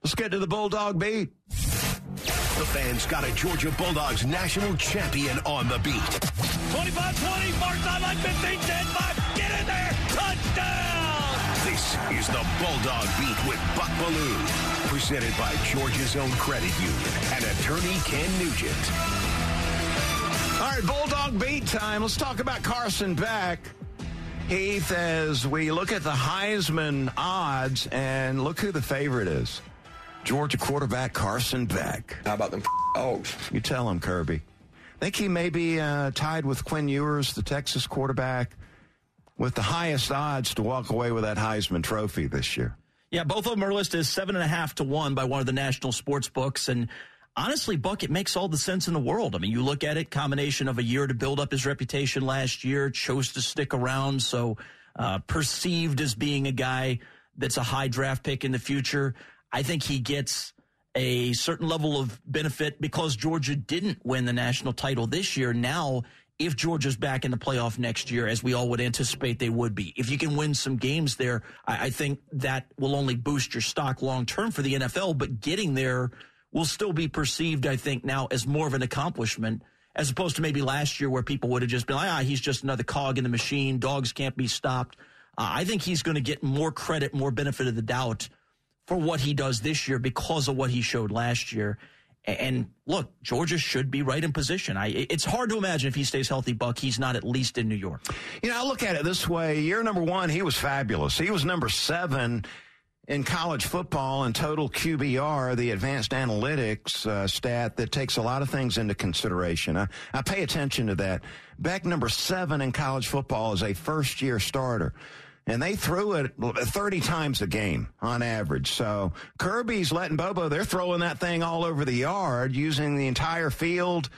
Let's get to the Bulldog Beat. The Fan's got a Georgia Bulldogs national champion on the beat. 25-20, mark sideline, 15-10-5. Get in there, touchdown! This is the Bulldog Beat with Buck Ballou, presented by Georgia's own credit union and attorney Ken Nugent. All right, Bulldog Beat time. Let's talk about Carson Beck. Heath, as we look at the Heisman odds, and look who the favorite is. Georgia quarterback Carson Beck. How about them dogs? You tell him, Kirby. Think he may be tied with Quinn Ewers, the Texas quarterback, with the highest odds to walk away with that Heisman Trophy this year. Yeah, both of them are listed as 7.5 to 1 by one of the national sports books. And honestly, Buck, it makes all the sense in the world. I mean, you look at it, combination of a year to build up his reputation last year, chose to stick around, so perceived as being a guy that's a high draft pick in the future. I think he gets a certain level of benefit because Georgia didn't win the national title this year. Now, if Georgia's back in the playoff next year, as we all would anticipate they would be, if you can win some games there, I think that will only boost your stock long-term for the NFL, but getting there will still be perceived, I think, now as more of an accomplishment as opposed to maybe last year where people would have just been like, he's just another cog in the machine. Dogs can't be stopped. I think he's going to get more credit, more benefit of the doubt for what he does this year because of what he showed last year. And look, Georgia should be right in position. It's hard to imagine if he stays healthy, Buck, he's not at least in New York. You know, I look at it this way. Year number one, he was fabulous. He was number 7 in college football in total QBR, the advanced analytics stat that takes a lot of things into consideration. I pay attention to that. Back number 7 in college football as a first-year starter. And they threw it 30 times a game on average. So Kirby's letting Bobo, they're throwing that thing all over the yard, using the entire field,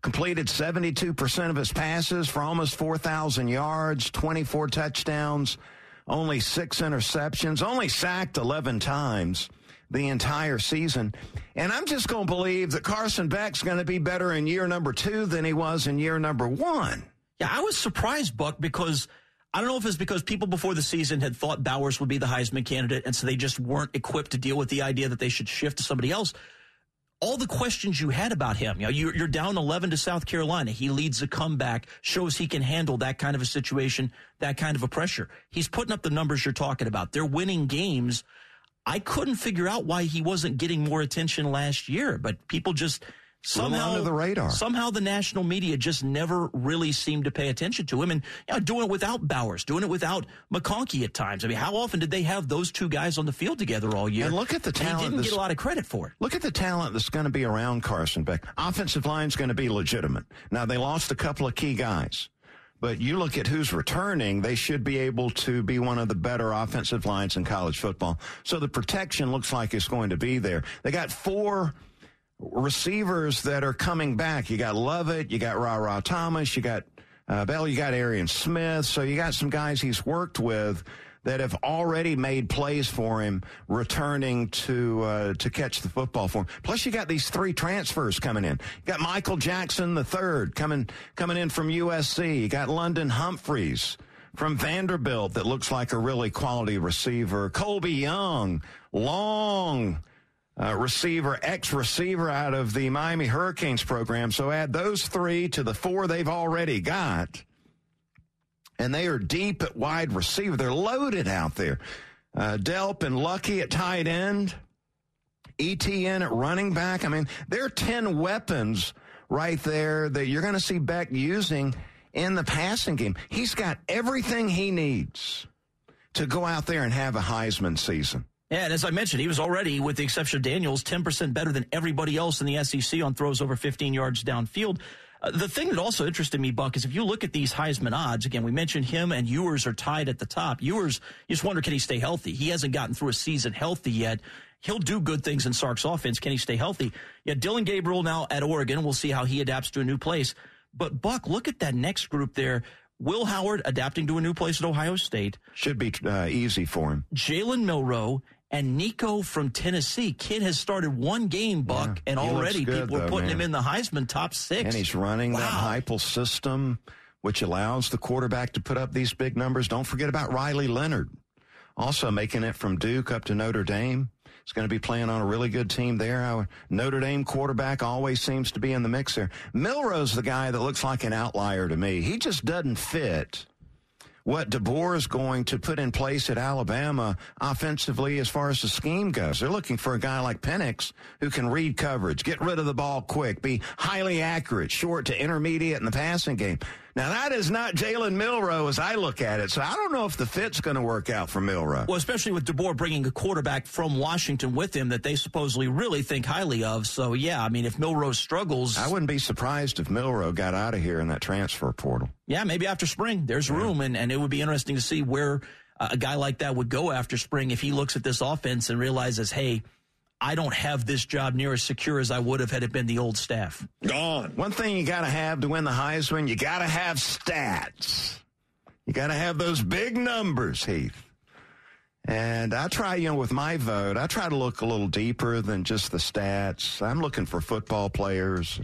completed 72% of his passes for almost 4,000 yards, 24 touchdowns, only 6 interceptions, only sacked 11 times the entire season. And I'm just going to believe that Carson Beck's going to be better in year number 2 than he was in year number 1. Yeah, I was surprised, Buck, because I don't know if it's because people before the season had thought Bowers would be the Heisman candidate, and so they just weren't equipped to deal with the idea that they should shift to somebody else. All the questions you had about him, you know, you're down 11 to South Carolina. He leads a comeback, shows he can handle that kind of a situation, that kind of a pressure. He's putting up the numbers you're talking about. They're winning games. I couldn't figure out why he wasn't getting more attention last year, but people just somehow under the radar. Somehow the national media just never really seemed to pay attention to him. And you know, doing it without Bowers, doing it without McConkey at times. I mean, how often did they have those two guys on the field together all year? And look at the talent. He didn't get a lot of credit for it. Look at the talent that's going to be around Carson Beck. Offensive line's going to be legitimate. Now, they lost a couple of key guys. But you look at who's returning, they should be able to be one of the better offensive lines in college football. So the protection looks like it's going to be there. They got 4 receivers that are coming back. You got Lovett, you got Ra Ra Thomas, you got Bell, you got Arian Smith. So you got some guys he's worked with that have already made plays for him, returning to catch the football for him. Plus, you got these 3 transfers coming in. You got Michael Jackson the third coming in from USC. You got London Humphreys from Vanderbilt that looks like a really quality receiver. Colby Young, long receiver, ex-receiver out of the Miami Hurricanes program. So add those 3 to the 4 they've already got, and they are deep at wide receiver. They're loaded out there. Delp and Lucky at tight end, ETN at running back. I mean, there are 10 weapons right there that you're going to see Beck using in the passing game. He's got everything he needs to go out there and have a Heisman season. Yeah, and as I mentioned, he was already, with the exception of Daniels, 10% better than everybody else in the SEC on throws over 15 yards downfield. The thing that also interested me, Buck, is if you look at these Heisman odds, again, we mentioned him and Ewers are tied at the top. Ewers, you just wonder, can he stay healthy? He hasn't gotten through a season healthy yet. he'll do good things in Sark's offense. Can he stay healthy? Yeah, Dylan Gabriel now at Oregon. We'll see how he adapts to a new place. But, Buck, look at that next group there. Will Howard adapting to a new place at Ohio State. Should be easy for him. Jalen Milroe and Nico from Tennessee. Kid has started one game, Buck, and already people are putting him in the Heisman top six. And he's running that Heupel system, which allows the quarterback to put up these big numbers. Don't forget about Riley Leonard. Also making it from Duke up to Notre Dame. He's going to be playing on a really good team there. Our Notre Dame quarterback always seems to be in the mix there. Milroe's the guy that looks like an outlier to me. He just doesn't fit what DeBoer is going to put in place at Alabama offensively as far as the scheme goes. They're looking for a guy like Penix who can read coverage, get rid of the ball quick, be highly accurate, short to intermediate in the passing game. Now, that is not Jalen Milroe as I look at it, so I don't know if the fit's going to work out for Milroe. Well, especially with DeBoer bringing a quarterback from Washington with him that they supposedly really think highly of. So, yeah, I mean, if Milroe struggles... I wouldn't be surprised if Milroe got out of here in that transfer portal. Yeah, maybe after spring. There's room, and it would be interesting to see where a guy like that would go after spring if he looks at this offense and realizes, hey, I don't have this job near as secure as I would have had it been the old staff. Gone. One thing you got to have to win the Heisman, you got to have stats. You got to have those big numbers, Heath. And I try, with my vote, I try to look a little deeper than just the stats. I'm looking for football players.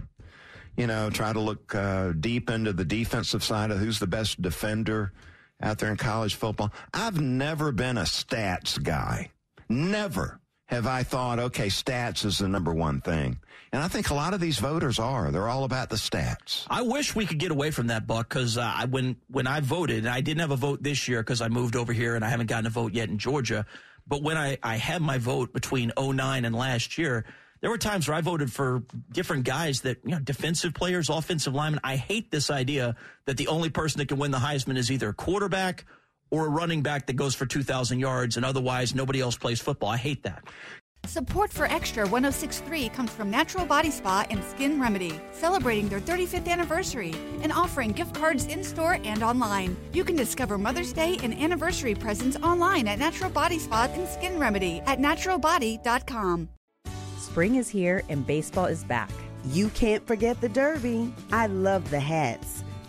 Try to look deep into the defensive side of who's the best defender out there in college football. I've never been a stats guy. Never have I thought, okay, stats is the number one thing. And I think a lot of these voters are. They're all about the stats. I wish we could get away from that, Buck, because when I voted, and I didn't have a vote this year because I moved over here and I haven't gotten a vote yet in Georgia, but when I had my vote between 2009 and last year, there were times where I voted for different guys that, defensive players, offensive linemen. I hate this idea that the only person that can win the Heisman is either a quarterback or a running back that goes for 2,000 yards and otherwise nobody else plays football. I hate that. Support for Extra 106.3 comes from Natural Body Spa and Skin Remedy, celebrating their 35th anniversary and offering gift cards in-store and online. You can discover Mother's Day and anniversary presents online at Natural Body Spa and Skin Remedy at naturalbody.com. Spring is here and baseball is back. You can't forget the Derby. I love the hats.